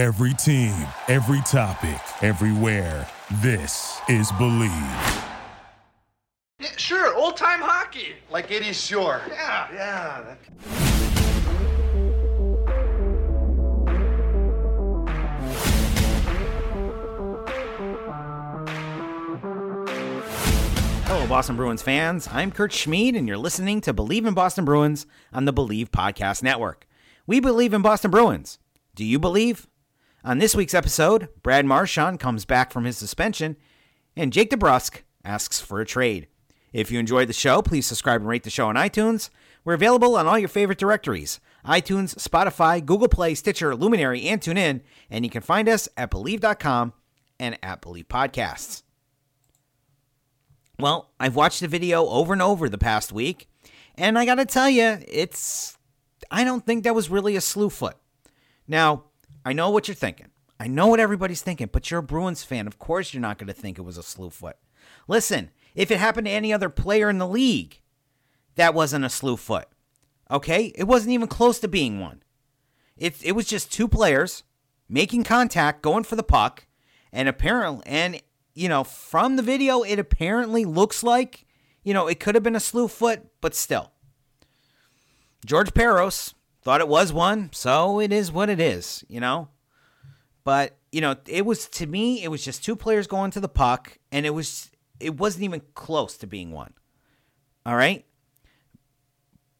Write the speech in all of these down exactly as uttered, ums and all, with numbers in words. Every team, every topic, everywhere. This is Believe. Yeah, sure, old-time hockey. Like Eddie Shore. Yeah. Yeah. That... Hello, Boston Bruins fans. I'm Kurt Schmied, and you're listening to Believe in Boston Bruins on the Believe Podcast Network. We believe in Boston Bruins. Do you believe? On this week's episode, Brad Marchand comes back from his suspension, and Jake DeBrusk asks for a trade. If you enjoyed the show, please subscribe and rate the show on iTunes. We're available on all your favorite directories: iTunes, Spotify, Google Play, Stitcher, Luminary, and TuneIn. And you can find us at Believe dot com and at Believe Podcasts. Well, I've watched the video over and over the past week, and I gotta tell you, it's... I don't think that was really a slew foot. Now, I know what you're thinking. I know what everybody's thinking, but you're a Bruins fan. Of course you're not going to think it was a slew foot. Listen, if it happened to any other player in the league, that wasn't a slew foot. Okay? It wasn't even close to being one. It, it was just two players making contact, going for the puck, and apparently... and. You know, from the video, it apparently looks like, you know, it could have been a slew foot, but still. George Parros thought it was one, so it is what it is, you know. But, you know, it was, to me, it was just two players going to the puck, and it was, it wasn't even close to being one. All right?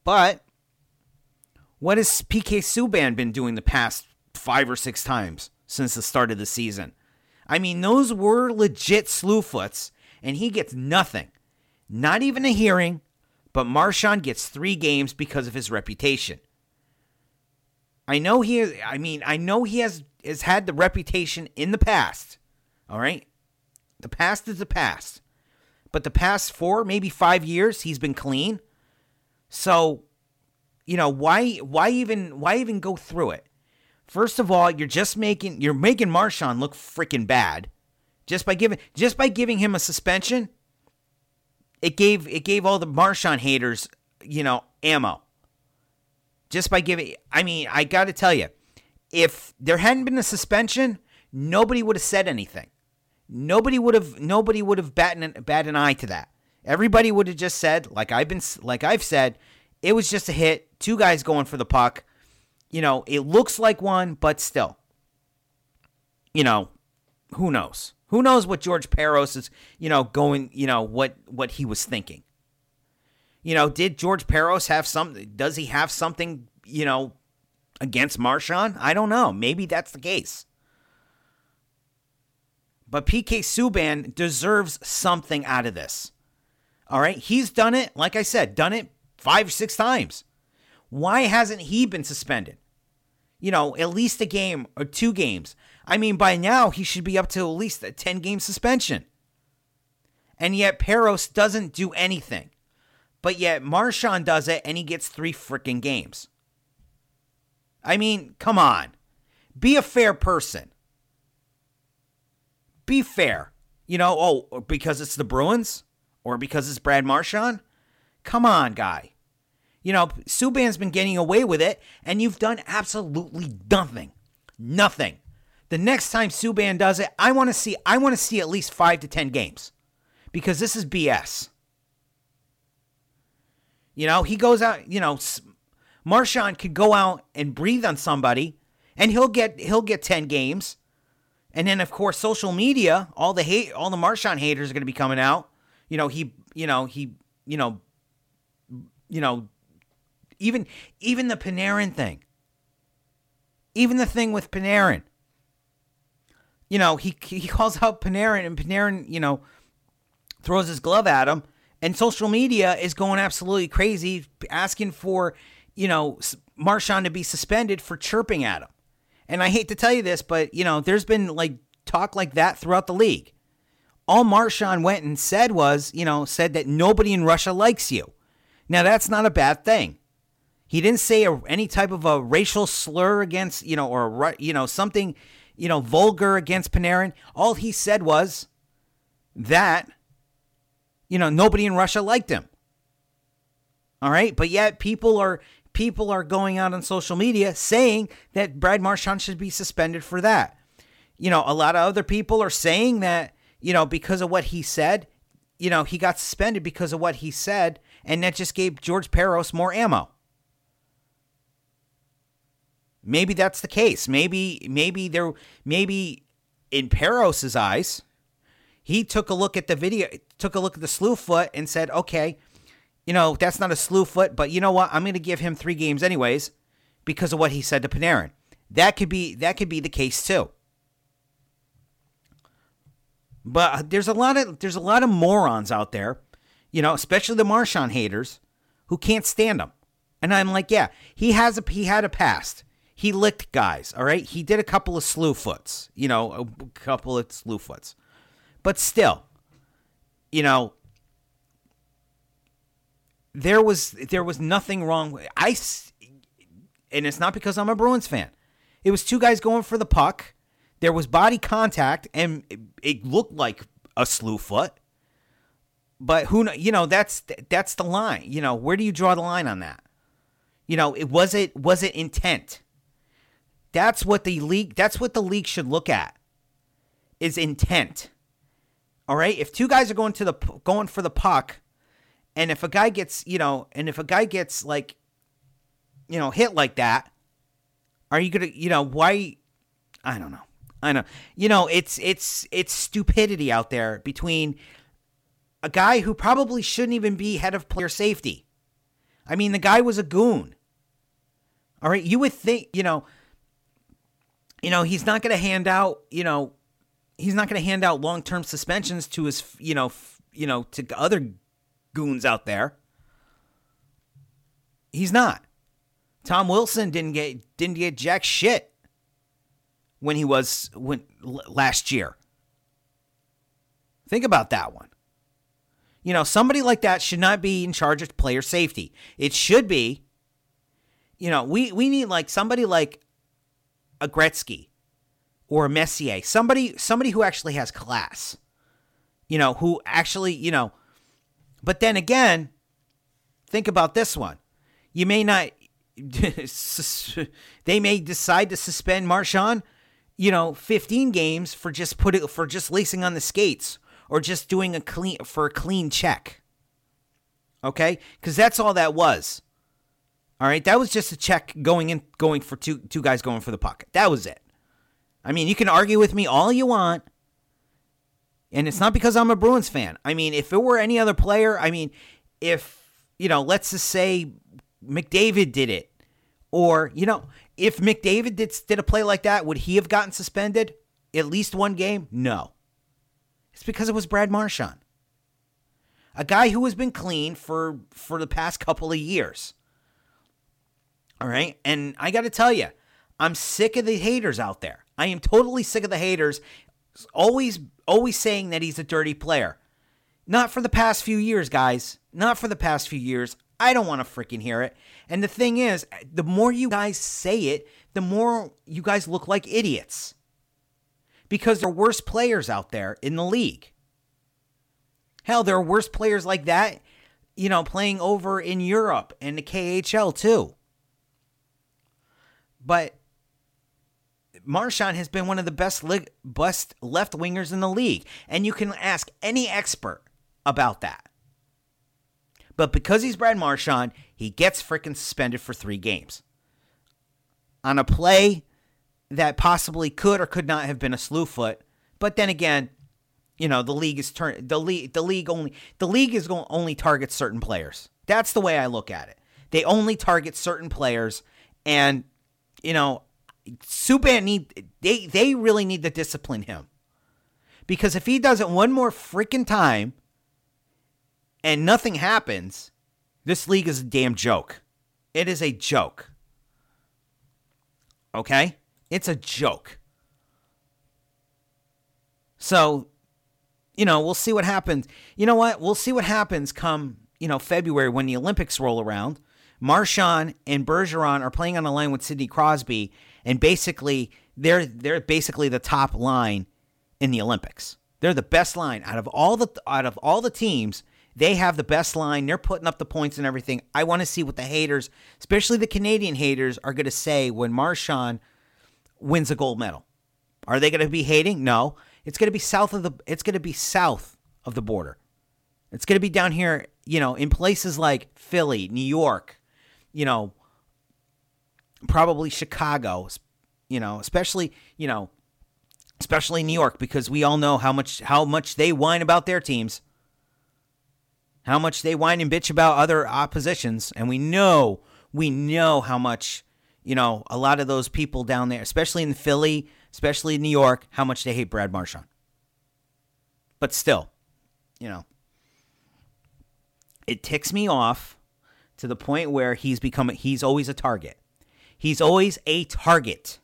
But what has P K. Subban been doing the past five or six times since the start of the season? I mean, those were legit slew foots, and he gets nothing. Not even a hearing, but Marchand gets three games because of his reputation. I know he I mean, I know he has, has had the reputation in the past, all right? The past is the past. But the past four, maybe five years, he's been clean. So, you know, why why even why even go through it? First of all, you're just making you're making Marchand look freaking bad, just by giving just by giving him a suspension. It gave it gave all the Marchand haters, you know, ammo. Just by giving, I mean, I got to tell you, if there hadn't been a suspension, nobody would have said anything. Nobody would have nobody would have batted bat an eye to that. Everybody would have just said, like I've been like I've said, it was just a hit. Two guys going for the puck. You know, it looks like one, but still, you know, who knows? Who knows what George Parros is, you know, going, you know, what, what he was thinking. You know, did George Parros have something, does he have something, you know, against Marchand? I don't know. Maybe that's the case. But P K. Subban deserves something out of this. All right? He's done it, like I said, done it five, six times. Why hasn't he been suspended? You know, at least a game or two games. I mean, by now, he should be up to at least a ten-game suspension. And yet, Parros doesn't do anything. But yet, Marchand does it, and he gets three freaking games. I mean, come on. Be a fair person. Be fair. You know, oh, because it's the Bruins? Or because it's Brad Marchand? Come on, guy. You know, Subban's been getting away with it, and you've done absolutely nothing. Nothing. The next time Subban does it, I want to see I want to see at least five to ten games. Because this is B S. You know, he goes out, you know, Marchand could go out and breathe on somebody, and he'll get he'll get ten games. And then, of course, social media, all the hate all the Marchand haters are going to be coming out. You know, he you know, he, you know, you know, Even even the Panarin thing. Even the thing with Panarin. You know, he he calls out Panarin, and Panarin, you know, throws his glove at him. And social media is going absolutely crazy, asking for, you know, Marchand to be suspended for chirping at him. And I hate to tell you this, but, you know, there's been, like, talk like that throughout the league. All Marchand went and said was, you know, said that nobody in Russia likes you. Now, that's not a bad thing. He didn't say a, any type of a racial slur against, you know, or, a, you know, something, you know, vulgar against Panarin. All he said was that, you know, nobody in Russia liked him. All right. But yet people are people are going out on social media saying that Brad Marchand should be suspended for that. You know, a lot of other people are saying that, you know, because of what he said, you know, he got suspended because of what he said, and that just gave George Parros more ammo. Maybe that's the case. Maybe, maybe there, maybe in Parros's eyes, he took a look at the video, took a look at the slew foot and said, okay, you know, that's not a slew foot, but you know what? I'm going to give him three games anyways because of what he said to Panarin. That could be, that could be the case too. But there's a lot of, there's a lot of morons out there, you know, especially the Marchand haters who can't stand him. And I'm like, yeah, he has a, he had a past. He licked guys, all right? He did a couple of slew foots, you know, a couple of slew foots. But still, you know, there was there was nothing wrong. I, and it's not because I'm a Bruins fan. It was two guys going for the puck. There was body contact, and it, it looked like a slew foot. But who knows? You know, that's that's the line. You know, where do you draw the line on that? You know, it was it was it intent. That's what the league, that's what the league should look at, is intent. All right. If two guys are going to the, going for the puck, and if a guy gets, you know, and if a guy gets like, you know, hit like that, are you going to, you know, why? I don't know. I know, you know, it's, it's, it's stupidity out there between a guy who probably shouldn't even be head of player safety. I mean, the guy was a goon. All right. You would think, you know, You know, he's not going to hand out, you know, he's not going to hand out long-term suspensions to his, you know, f- you know, to other goons out there. He's not. Tom Wilson didn't get, didn't get jack shit when he was, when l- last year. Think about that one. You know, somebody like that should not be in charge of player safety. It should be, you know, we, we need like somebody like a Gretzky or a Messier, somebody, somebody who actually has class, you know, who actually, you know, but then again, think about this one. You may not, they may decide to suspend Marchand, you know, fifteen games for just put it, for just lacing on the skates or just doing a clean, for a clean check. Okay. Cause that's all that was. All right, that was just a check going in, going for two two guys going for the puck. That was it. I mean, you can argue with me all you want, and it's not because I'm a Bruins fan. I mean, if it were any other player, I mean, if, you know, let's just say McDavid did it, or, you know, if McDavid did, did a play like that, would he have gotten suspended at least one game? No. It's because it was Brad Marchand, a guy who has been clean for, for the past couple of years. All right. And I got to tell you, I'm sick of the haters out there. I am totally sick of the haters always, always saying that he's a dirty player. Not for the past few years, guys. Not for the past few years. I don't want to freaking hear it. And the thing is, the more you guys say it, the more you guys look like idiots, because there are worse players out there in the league. Hell, there are worse players like that, you know, playing over in Europe and the K H L too. But Marchand has been one of the best, le- best left wingers in the league. And you can ask any expert about that. But because he's Brad Marchand, he gets freaking suspended for three games on a play that possibly could or could not have been a slew foot. But then again, you know, the league is turn the league, the league only, the league is going to only target certain players. That's the way I look at it. They only target certain players, and, you know, Subban need they they really need to discipline him, because if he does it one more freaking time and nothing happens, this league is a damn joke. It is a joke. Okay, it's a joke. So, you know, we'll see what happens. You know what? We'll see what happens come, you know, February when the Olympics roll around. Marchand and Bergeron are playing on a line with Sidney Crosby, and basically they're they're basically the top line in the Olympics. They're the best line out of all the out of all the teams. They have the best line. They're putting up the points and everything. I want to see what the haters, especially the Canadian haters, are going to say when Marchand wins a gold medal. Are they going to be hating? No. It's going to be south of the it's going to be south of the border. It's going to be down here, you know, in places like Philly, New York, you know, probably Chicago, you know, especially, you know, especially New York, because we all know how much how much they whine about their teams. How much they whine and bitch about other oppositions. And we know, we know how much, you know, a lot of those people down there, especially in Philly, especially in New York, how much they hate Brad Marchand. But still, you know, it ticks me off to the point where he's become, he's always a target. He's always a target.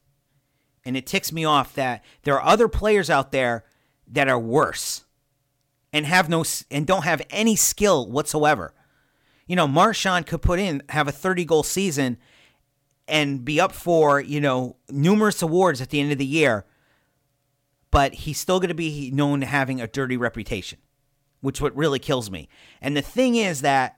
And it ticks me off that there are other players out there that are worse. And have no and don't have any skill whatsoever. You know, Marchand could put in, have a thirty-goal season and be up for, you know, numerous awards at the end of the year. But he's still going to be known to having a dirty reputation, which what really kills me. And the thing is that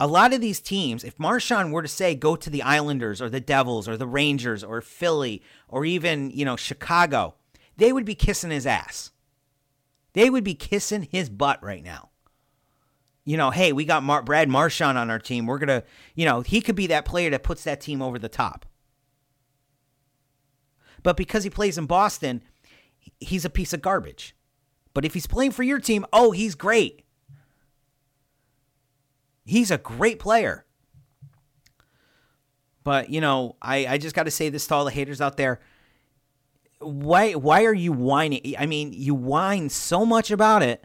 a lot of these teams, if Marchand were to say go to the Islanders or the Devils or the Rangers or Philly or even, you know, Chicago, they would be kissing his ass. They would be kissing his butt right now. You know, hey, we got Mar- Brad Marchand on our team. We're going to, you know, he could be that player that puts that team over the top. But because he plays in Boston, he's a piece of garbage. But if he's playing for your team, oh, he's great. He's a great player. But, you know, I, I just got to say this to all the haters out there. Why why are you whining? I mean, you whine so much about it.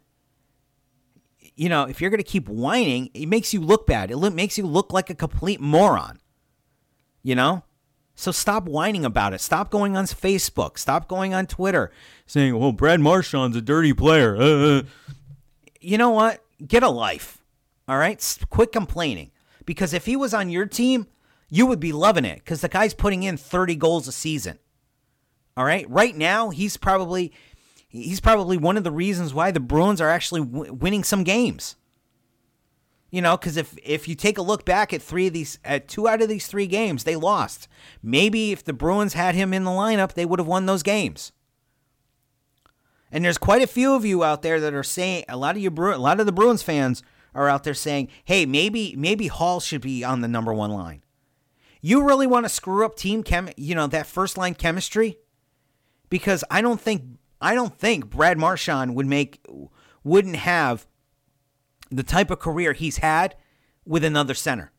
You know, if you're going to keep whining, it makes you look bad. It makes you look like a complete moron, you know? So stop whining about it. Stop going on Facebook. Stop going on Twitter saying, well, Brad Marchand's a dirty player. Uh. You know what? Get a life, all right? Quit complaining, because if he was on your team, you would be loving it, because the guy's putting in thirty goals a season. All right. Right now, he's probably he's probably one of the reasons why the Bruins are actually w- winning some games. You know, because if if you take a look back at three of these, at two out of these three games, they lost. Maybe if the Bruins had him in the lineup, they would have won those games. And there's quite a few of you out there that are saying, a lot of you, Bru- a lot of the Bruins fans are out there saying, hey, maybe maybe Hall should be on the number one line. You really want to screw up team chem, you know, that first line chemistry? Because I don't think I don't think Brad Marchand would make wouldn't have the type of career he's had with another center.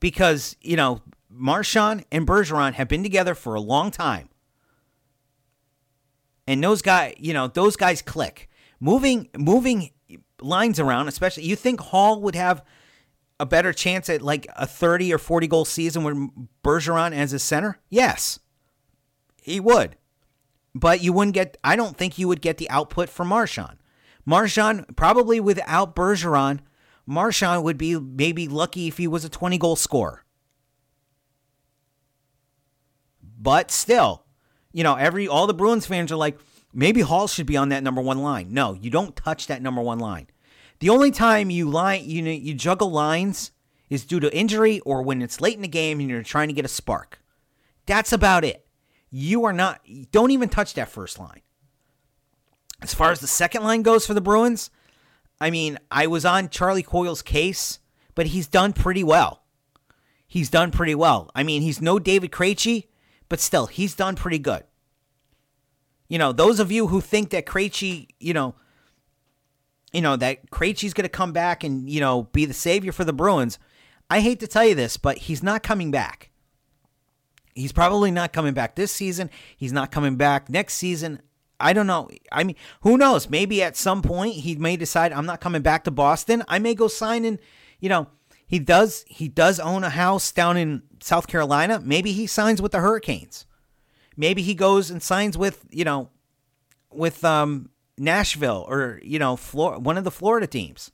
Because, you know, Marchand and Bergeron have been together for a long time. And those guys, you know, those guys click. Moving moving lines around, especially, you think Hall would have a better chance at like a thirty or forty goal season with Bergeron as his center? Yes. He would, but you wouldn't get, I don't think you would get the output from Marchand. Marchand, probably without Bergeron, Marchand would be maybe lucky if he was a twenty-goal scorer. But still, you know, every all the Bruins fans are like, maybe Hall should be on that number one line. No, you don't touch that number one line. The only time you line, you know, you juggle lines is due to injury or when it's late in the game and you're trying to get a spark. That's about it. You are not, don't even touch that first line. As far as the second line goes for the Bruins, I mean, I was on Charlie Coyle's case, but he's done pretty well. He's done pretty well. I mean, he's no David Krejci, but still, he's done pretty good. You know, those of you who think that Krejci, you know, you know, that Krejci's going to come back and, you know, be the savior for the Bruins, I hate to tell you this, but he's not coming back. He's probably not coming back this season. He's not coming back next season. I don't know. I mean, who knows? Maybe at some point he may decide I'm not coming back to Boston. I may go sign in, you know, he does he does own a house down in South Carolina. Maybe he signs with the Hurricanes. Maybe he goes and signs with, you know, with um, Nashville or, you know, Flor- one of the Florida teams.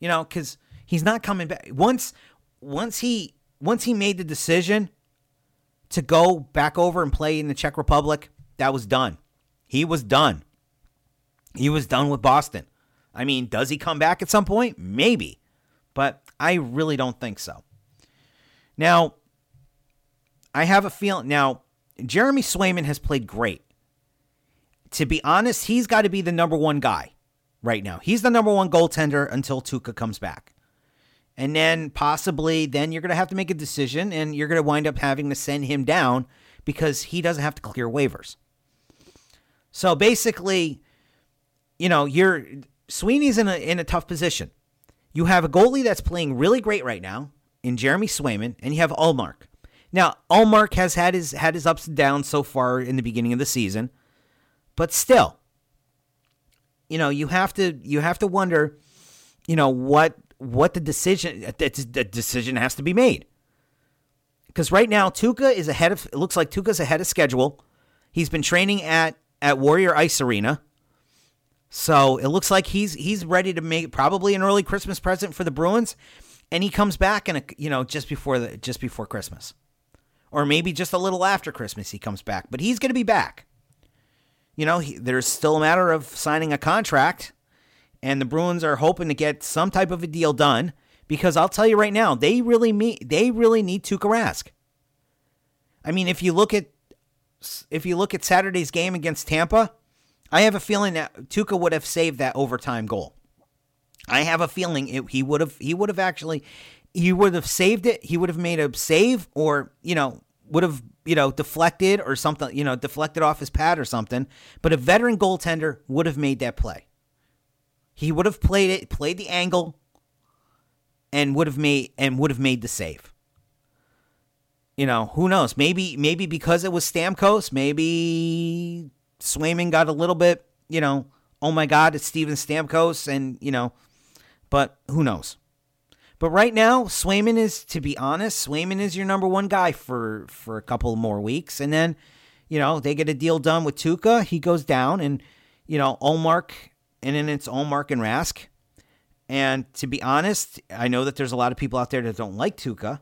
You know, cuz he's not coming back. Once once he once he made the decision to go back over and play in the Czech Republic, that was done. He was done. He was done with Boston. I mean, does he come back at some point? Maybe, but I really don't think so. Now, I have a feeling. Now, Jeremy Swayman has played great. To be honest, he's got to be the number one guy right now. He's the number one goaltender until Tuukka comes back. And then possibly then you're going to have to make a decision and you're going to wind up having to send him down because he doesn't have to clear waivers. So basically, you know, you're Sweeney's in a in a tough position. You have a goalie that's playing really great right now in Jeremy Swayman, and you have Ullmark. Now, Ullmark has had his had his ups and downs so far in the beginning of the season, but still, you know, you have to you have to wonder, you know, what what the decision the decision has to be made. Because right now, Tuukka is ahead of it looks like Tuukka's ahead of schedule. He's been training at at Warrior Ice Arena. So it looks like he's he's ready to make probably an early Christmas present for the Bruins, and he comes back in a, you know just before the just before Christmas, or maybe just a little after Christmas he comes back. But he's going to be back. You know, he, there's still a matter of signing a contract, and the Bruins are hoping to get some type of a deal done because I'll tell you right now they really meet, they really need Tuukka Rask. I mean, if you look at if you look at Saturday's game against Tampa. I have a feeling that Tuukka would have saved that overtime goal. I have a feeling it, he would have he would have actually he would have saved it. He would have made a save or, you know, would have, you know, deflected or something, you know, deflected off his pad or something. But a veteran goaltender would have made that play. He would have played it, played the angle and would have made and would have made the save. You know, who knows? Maybe maybe because it was Stamkos, maybe Swayman got a little bit, you know, oh my God, it's Steven Stamkos, and, you know, but who knows? But right now, Swayman is, to be honest, Swayman is your number one guy for, for a couple more weeks. And then, you know, they get a deal done with Tuukka. He goes down and, you know, Ullmark, and then it's Ullmark and Rask. And to be honest, I know that there's a lot of people out there that don't like Tuukka.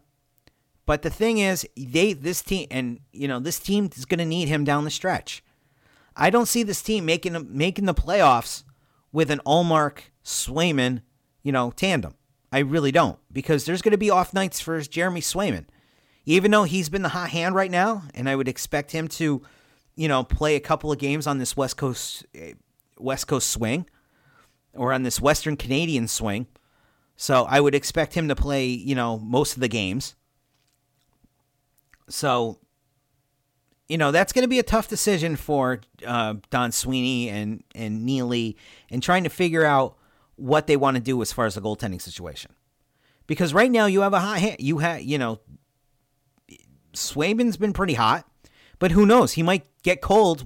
But the thing is, they this team, and, you know, this team is going to need him down the stretch. I don't see this team making making the playoffs with an Ullmark Swayman, you know, tandem. I really don't, because there's going to be off nights for Jeremy Swayman, even though he's been the hot hand right now, and I would expect him to, you know, play a couple of games on this West Coast West Coast swing, or on this Western Canadian swing. So I would expect him to play, you know, most of the games. So. You know, that's going to be a tough decision for uh, Don Sweeney and, and Neely and trying to figure out what they want to do as far as the goaltending situation. Because right now you have a hot hand. You have, you know, Swayman's been pretty hot, but who knows? He might get cold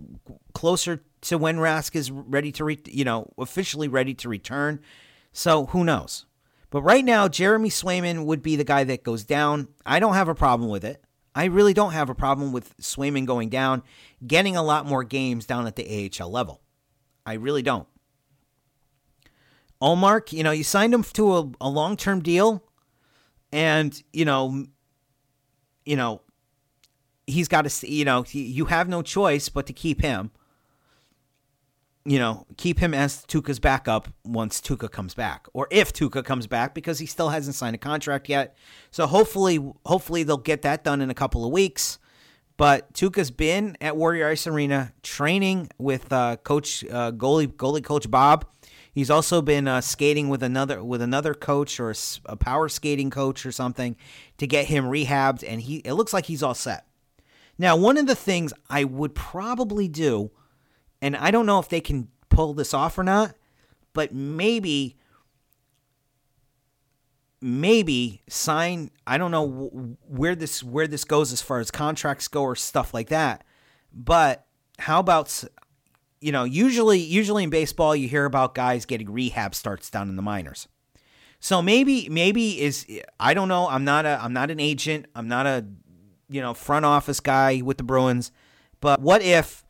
closer to when Rask is ready to, re- you know, officially ready to return. So who knows? But right now, Jeremy Swayman would be the guy that goes down. I don't have a problem with it. I really don't have a problem with Swayman going down, getting a lot more games down at the A H L level. I really don't. Ullmark, you know, you signed him to a, a long-term deal, and, you know, you know, he's got to, you know, you have no choice but to keep him, you know, keep him as Tuukka's backup once Tuukka comes back, or if Tuukka comes back, because he still hasn't signed a contract yet. So hopefully, hopefully they'll get that done in a couple of weeks. But Tuukka's been at Warrior Ice Arena training with uh, coach uh, goalie goalie coach Bob. He's also been uh, skating with another with another coach or a, a power skating coach or something to get him rehabbed, and he it looks like he's all set. Now, one of the things I would probably do. And I don't know if they can pull this off or not, but maybe, maybe sign. I don't know where this where this goes as far as contracts go or stuff like that. But how about, you know, usually usually in baseball you hear about guys getting rehab starts down in the minors. So maybe maybe is I don't know. I'm not a I'm not an agent. I'm not a you know front office guy with the Bruins. But what if?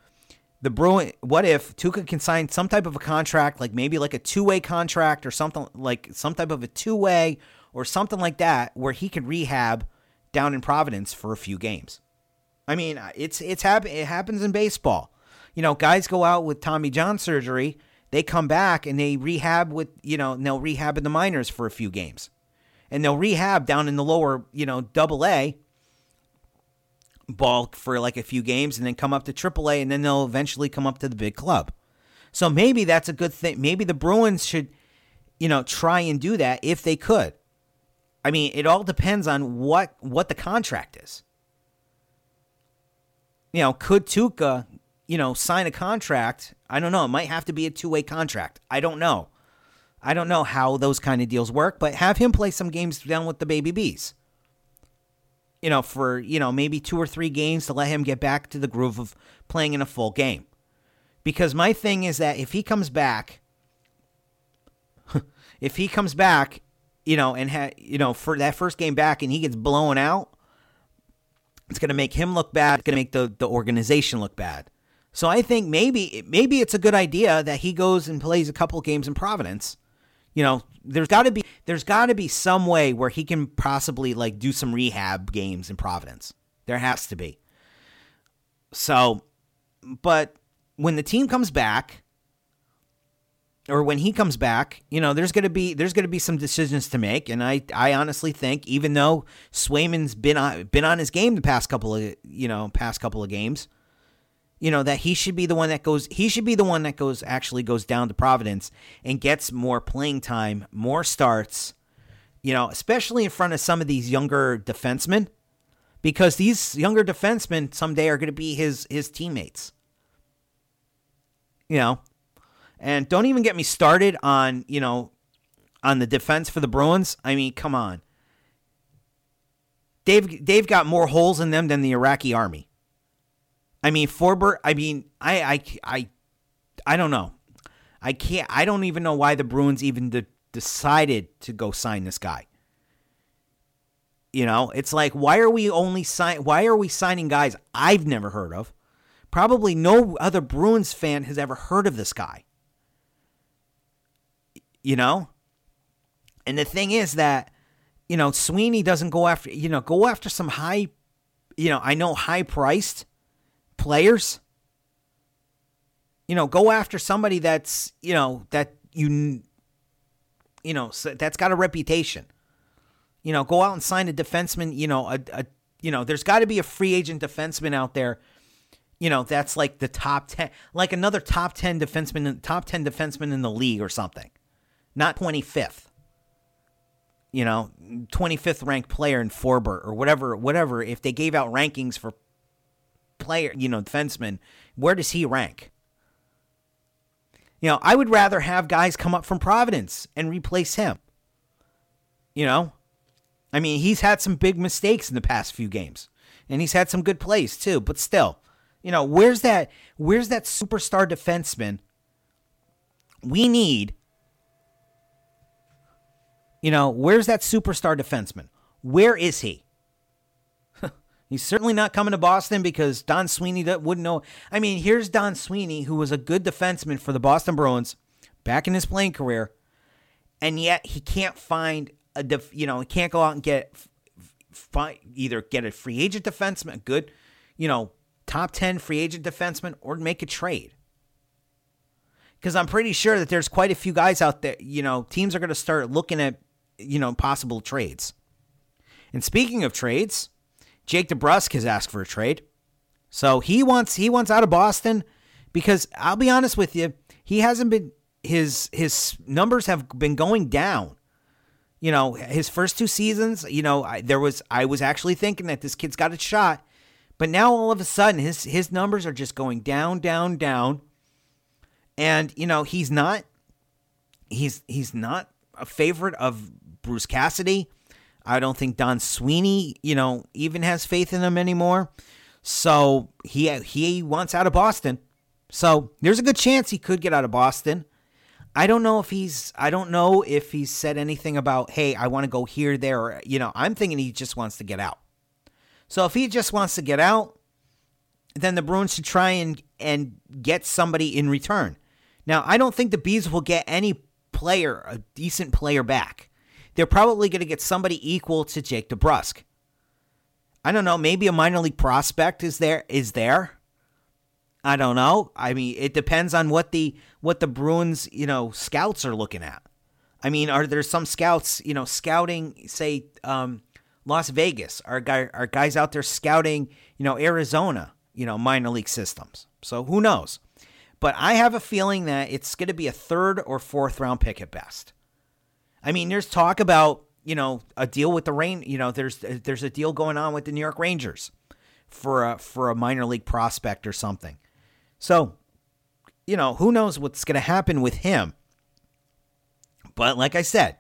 The Bruin, what if Tuukka can sign some type of a contract, like maybe like a two-way contract or something like some type of a two-way or something like that, where he could rehab down in Providence for a few games. I mean, it's it's happen it happens in baseball. You know, guys go out with Tommy John surgery, They come back and they rehab with, you know, and they'll rehab in the minors for a few games. And they'll rehab down in the lower, you know, double A ball for like a few games and then come up to triple A, and then they'll eventually come up to the big club. So maybe that's a good thing. Maybe the Bruins should, you know, try and do that if they could. I mean, it all depends on what, what the contract is. You know, could Tuukka, you know, sign a contract? I don't know. It might have to be a two-way contract. I don't know. I don't know how those kind of deals work, but have him play some games down with the Baby Bees. You know, for, you know, maybe two or three games to let him get back to the groove of playing in a full game. Because my thing is that if he comes back, if he comes back, you know, and, ha- you know, for that first game back and he gets blown out, it's going to make him look bad. It's going to make the, the organization look bad. So I think maybe, maybe it's a good idea that he goes and plays a couple games in Providence. You know, there's got to be there's got to be some way where he can possibly like do some rehab games in Providence. There has to be. So, but when the team comes back, or when he comes back, you know, there's going to be there's going to be some decisions to make. And I, I honestly think, even though Swayman's been on been on his game the past couple of you know past couple of games, you know, that he should be the one that goes, he should be the one that goes, actually goes down to Providence and gets more playing time, more starts, you know, especially in front of some of these younger defensemen, because these younger defensemen someday are going to be his, his teammates, you know. And don't even get me started on, you know, on the defense for the Bruins. I mean, come on. They've, they've got more holes in them than the Iraqi army. I mean, Forbort, I mean, I, I, I, I don't know. I can't, I don't even know why the Bruins even de- decided to go sign this guy. You know, it's like, why are we only sign, why are we signing guys I've never heard of? Probably no other Bruins fan has ever heard of this guy. You know? And the thing is that, you know, Sweeney doesn't go after, you know, go after some high, you know, I know high priced players, you know, go after somebody that's, you know, that you, you know, that's got a reputation, you know, go out and sign a defenseman, you know, a, a you know, there's got to be a free agent defenseman out there, you know, that's like the top ten, like another top ten defenseman, top ten defenseman in the league or something, not twenty-fifth, you know, twenty-fifth ranked player in Forbort or whatever, whatever, if they gave out rankings for player, you know, defenseman, where does he rank? You know, I would rather have guys come up from Providence and replace him. You know, I mean, he's had some big mistakes in the past few games, and he's had some good plays too, but still, you know, where's that, where's that superstar defenseman we need? You know, where's that superstar defenseman? Where is he? He's certainly not coming to Boston because Don Sweeney wouldn't know. I mean, here's Don Sweeney, who was a good defenseman for the Boston Bruins back in his playing career, and yet he can't find a, def, you know, he can't go out and get find, either get a free agent defenseman, a good, you know, top ten free agent defenseman, or make a trade. Because I'm pretty sure that there's quite a few guys out there, you know, teams are going to start looking at, you know, possible trades. And speaking of trades, Jake DeBrusk has asked for a trade. So he wants he wants out of Boston because, I'll be honest with you, he hasn't been his his numbers have been going down. You know, his first two seasons, you know, I, there was I was actually thinking that this kid's got a shot, but now all of a sudden his his numbers are just going down, down, down. And, you know, he's not he's he's not a favorite of Bruce Cassidy. I don't think Don Sweeney, you know, even has faith in him anymore. So he he wants out of Boston. So there's a good chance he could get out of Boston. I don't know if he's I don't know if he's said anything about, hey, I want to go here, there, or, you know, I'm thinking he just wants to get out. So if he just wants to get out, then the Bruins should try and and get somebody in return. Now, I don't think the Bees will get any player, a decent player back. They're probably going to get somebody equal to Jake DeBrusk. I don't know. Maybe a minor league prospect is there. Is there? I don't know. I mean, it depends on what the what the Bruins, you know, scouts are looking at. I mean, are there some scouts, you know, scouting, say, um, Las Vegas? Are guy are guys out there scouting, you know, Arizona, you know, minor league systems? So who knows? But I have a feeling that it's going to be a third or fourth round pick at best. I mean, there's talk about, you know, a deal with the rain. You know, there's there's a deal going on with the New York Rangers for a for a minor league prospect or something. So, you know, who knows what's going to happen with him. But like I said,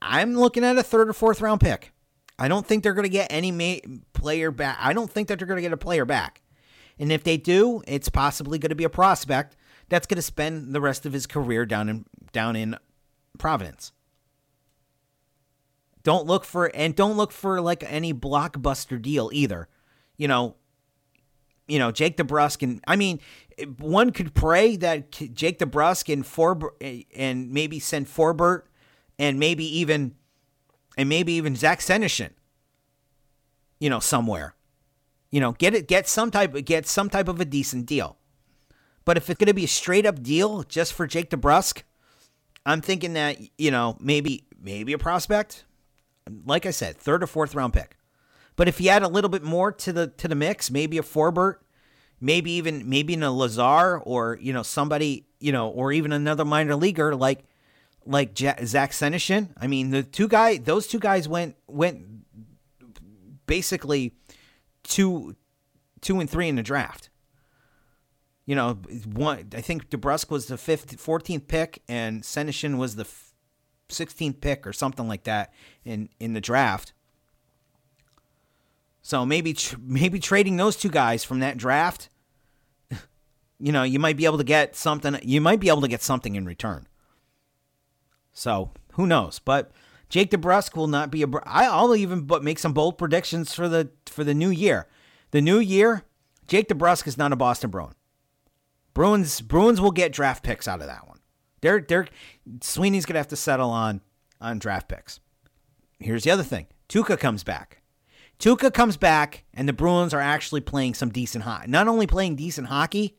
I'm looking at a third or fourth round pick. I don't think they're going to get any ma- player back. I don't think that they're going to get a player back. And if they do, it's possibly going to be a prospect that's going to spend the rest of his career down in down in Providence. Don't look for and don't look for like any blockbuster deal either. You know, you know, Jake DeBrusk and I mean, one could pray that Jake DeBrusk and Forbort and maybe send Forbort and maybe even and maybe even Zach Senyshyn, you know, somewhere, you know, get it, get some type, get some type of a decent deal. But if it's going to be a straight up deal just for Jake DeBrusk, I'm thinking that, you know, maybe maybe a prospect, like I said, third or fourth round pick. But if you add a little bit more to the to the mix, maybe a Forbort, maybe even maybe in a Lazar or, you know, somebody, you know, or even another minor leaguer like like Jack, Zach Senyshyn. I mean, the two guy, those two guys went went basically two two and three in the draft. You know, one I think DeBrusk was the fifth, fourteenth pick, and Senyshyn was the f- sixteenth pick or something like that in in the draft. So maybe tr- maybe trading those two guys from that draft, you know, you might be able to get something. You might be able to get something in return. So who knows? But Jake DeBrusk will not be a. Br- I'll even but make some bold predictions for the for the new year. The new year, Jake DeBrusk is not a Boston Bruin. Bruins Bruins will get draft picks out of that one. They're they're Sweeney's gonna have to settle on on draft picks. Here's the other thing: Tuukka comes back. Tuukka comes back, and the Bruins are actually playing some decent hockey. Not only playing decent hockey,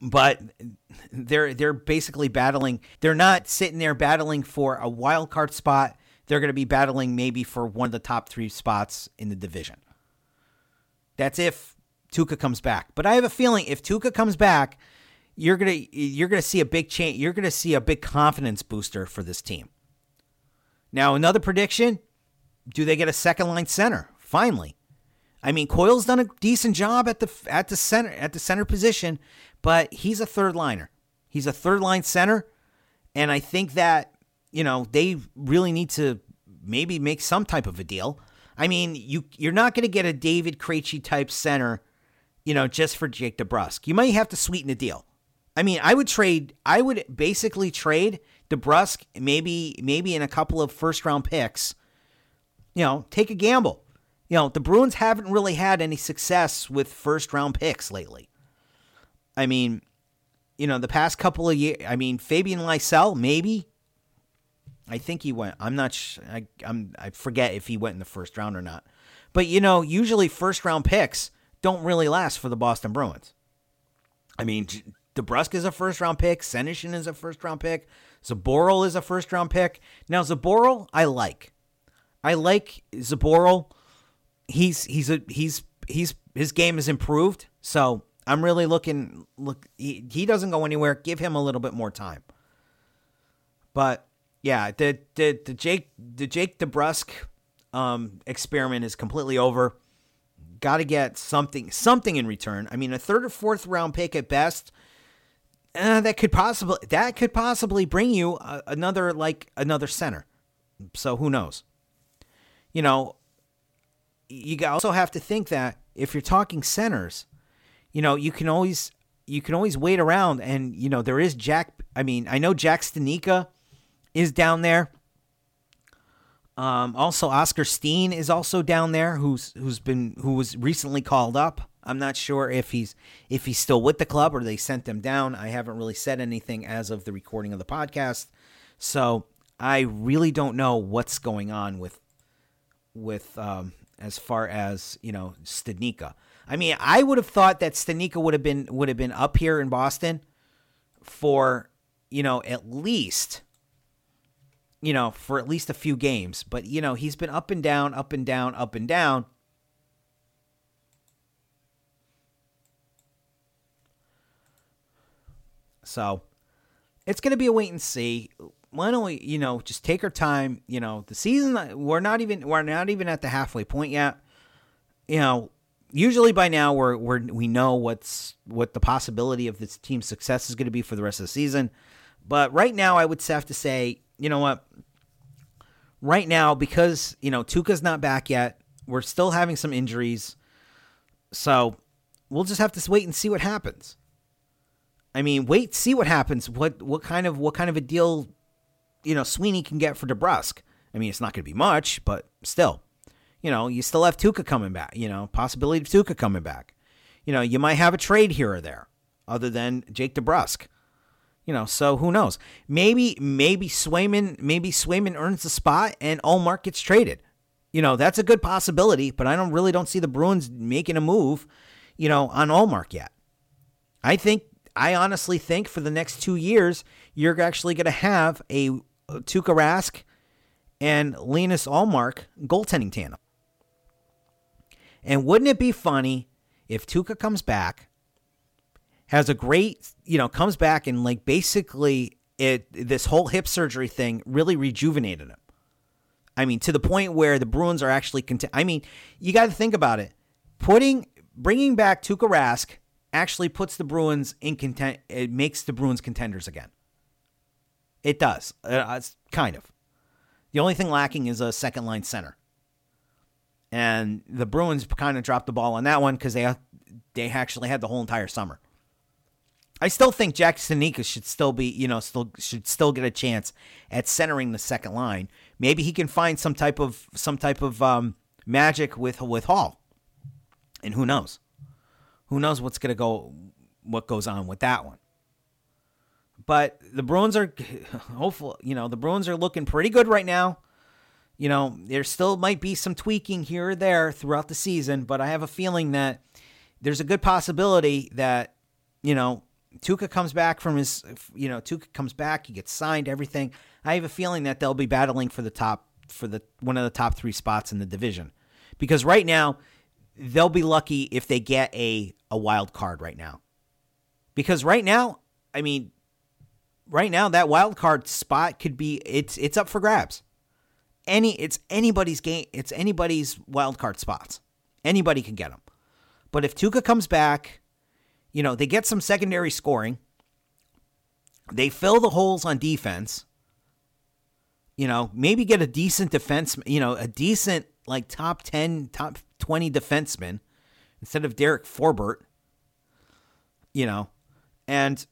but they're they're basically battling. They're not sitting there battling for a wild card spot. They're going to be battling maybe for one of the top three spots in the division. That's if Tuukka comes back. But I have a feeling if Tuukka comes back, you're gonna you're gonna see a big change. You're gonna see a big confidence booster for this team. Now, another prediction. Do they get a second line center finally? I mean, Coyle's done a decent job at the at the center at the center position, but he's a third liner. He's a third line center, and I think that, you know, they really need to maybe make some type of a deal. I mean, you you're not going to get a David Krejci type center, you know, just for Jake DeBrusk. You might have to sweeten the deal. I mean, I would trade. I would basically trade DeBrusk maybe maybe in a couple of first round picks. You know, take a gamble. You know, the Bruins haven't really had any success with first-round picks lately. I mean, you know, the past couple of years, I mean, Fabian Lysell, maybe. I think he went. I'm not sh- I, I'm, I forget if he went in the first round or not. But, you know, usually first-round picks don't really last for the Boston Bruins. I mean, DeBrusk is a first-round pick. Senyshyn is a first-round pick. Zboril is a first-round pick. Now, Zboril, I like. I like Zboril. He's he's a he's he's his game has improved. So I'm really looking look he, he doesn't go anywhere. Give him a little bit more time. But yeah, the the, the Jake the Jake DeBrusk um, experiment is completely over. Got to get something something in return. I mean, a third or fourth round pick at best. Uh, that could possibly that could possibly bring you a, another like another center. So who knows? You know, you also have to think that if you're talking centers, you know, you can always you can always wait around. And, you know, there is Jack. I mean, I know Jack Studnicka is down there. Um, also, Oscar Steen is also down there, who's who's been who was recently called up. I'm not sure if he's if he's still with the club or they sent him down. I haven't really said anything as of the recording of the podcast, so I really don't know what's going on with. with um, as far as, you know, Studnicka. I mean, I would have thought that Studnicka would have been would have been up here in Boston for, you know, at least, you know, for at least a few games. But, you know, he's been up and down, up and down, up and down. So it's going to be a wait and see. Why don't we, you know, just take our time? You know, the season, we're not even we're not even at the halfway point yet. You know, usually by now we're we're we know what's what the possibility of this team's success is going to be for the rest of the season. But right now, I would have to say, you know what? Right now, because you know Tuukka's not back yet, we're still having some injuries, so we'll just have to wait and see what happens. I mean, wait, see what happens. What what kind of what kind of a deal, you know, Sweeney can get for DeBrusk. I mean, it's not going to be much, but still, you know, you still have Tuukka coming back. You know, possibility of Tuukka coming back. You know, you might have a trade here or there, other than Jake DeBrusk. You know, so who knows? Maybe maybe Swayman maybe Swayman earns the spot and Ullmark gets traded. You know, that's a good possibility, but I don't really don't see the Bruins making a move, you know, on Ullmark yet. I think. I honestly think for the next two years, you're actually going to have a Tuukka Rask and Linus Ullmark goaltending tandem. And wouldn't it be funny if Tuukka comes back, has a great, you know, comes back and like basically it this whole hip surgery thing really rejuvenated him. I mean, to the point where the Bruins are actually, cont- I mean, you got to think about it. Putting, bringing back Tuukka Rask actually puts the Bruins in content. It makes the Bruins contenders again. It does. Uh, it's kind of. The only thing lacking is a second line center. And the Bruins kind of dropped the ball on that one because they they actually had the whole entire summer. I still think Jack Studnicka should still be, you know, still should still get a chance at centering the second line. Maybe he can find some type of some type of um, magic with with Hall. And who knows? Who knows what's going to go, what goes on with that one. But the Bruins are hopeful, you know, the Bruins are looking pretty good right now. You know, there still might be some tweaking here or there throughout the season, but I have a feeling that there's a good possibility that, you know, Tuukka comes back from his, you know, Tuukka comes back, he gets signed, everything. I have a feeling that they'll be battling for the top, for the one of the top three spots in the division. Because right now, they'll be lucky if they get a, a wild card right now. Because right now, I mean, right now that wild card spot could be, it's it's up for grabs. Any It's anybody's game. It's anybody's wild card spots. Anybody can get them. But if Tuukka comes back, you know, they get some secondary scoring. They fill the holes on defense. You know, maybe get a decent defense, you know, a decent like top ten, top twenty defensemen instead of Derek Forbort, you know, and,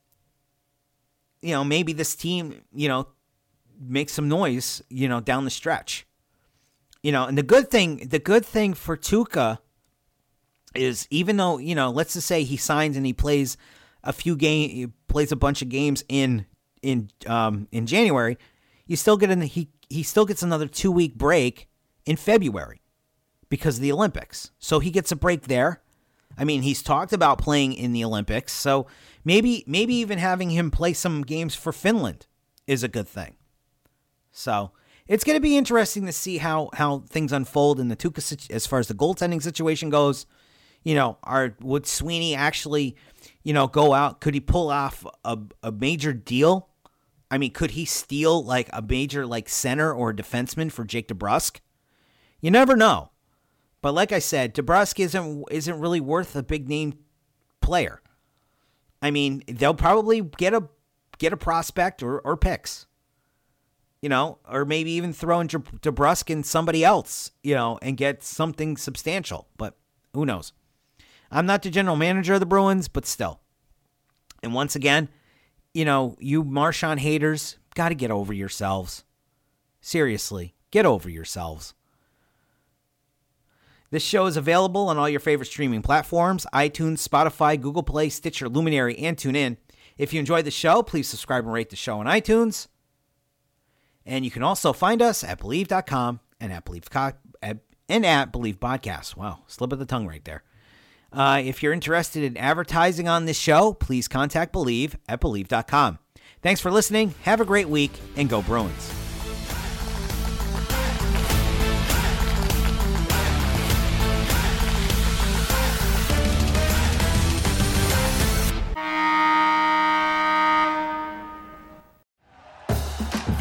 you know, maybe this team, you know, makes some noise, you know, down the stretch, you know, and the good thing, the good thing for Tuukka is even though, you know, let's just say he signs and he plays a few games, he plays a bunch of games in, in, um, in January, you still get in the, he, he still gets another two week break in February because of the Olympics. So he gets a break there. I mean, he's talked about playing in the Olympics. So maybe maybe even having him play some games for Finland is a good thing. So it's going to be interesting to see how, how things unfold in the Tuukka, as far as the goaltending situation goes. You know, are, would Sweeney actually, you know, go out? Could he pull off a, a major deal? I mean, could he steal like a major like center or defenseman for Jake DeBrusk? You never know. But like I said, DeBrusk isn't isn't really worth a big name player. I mean, they'll probably get a get a prospect or, or picks. You know, or maybe even throw in DeBrusk and somebody else, you know, and get something substantial. But who knows? I'm not the general manager of the Bruins, but still. And once again, you know, you Marchand haters, got to get over yourselves. Seriously, get over yourselves. This show is available on all your favorite streaming platforms, iTunes, Spotify, Google Play, Stitcher, Luminary, and TuneIn. If you enjoyed the show, please subscribe and rate the show on iTunes. And you can also find us at Believe dot com and at Believe, at, and at Believe Podcasts. Wow, slip of the tongue right there. Uh, if you're interested in advertising on this show, please contact Believe at Believe dot com. Thanks for listening. Have a great week, and go Bruins.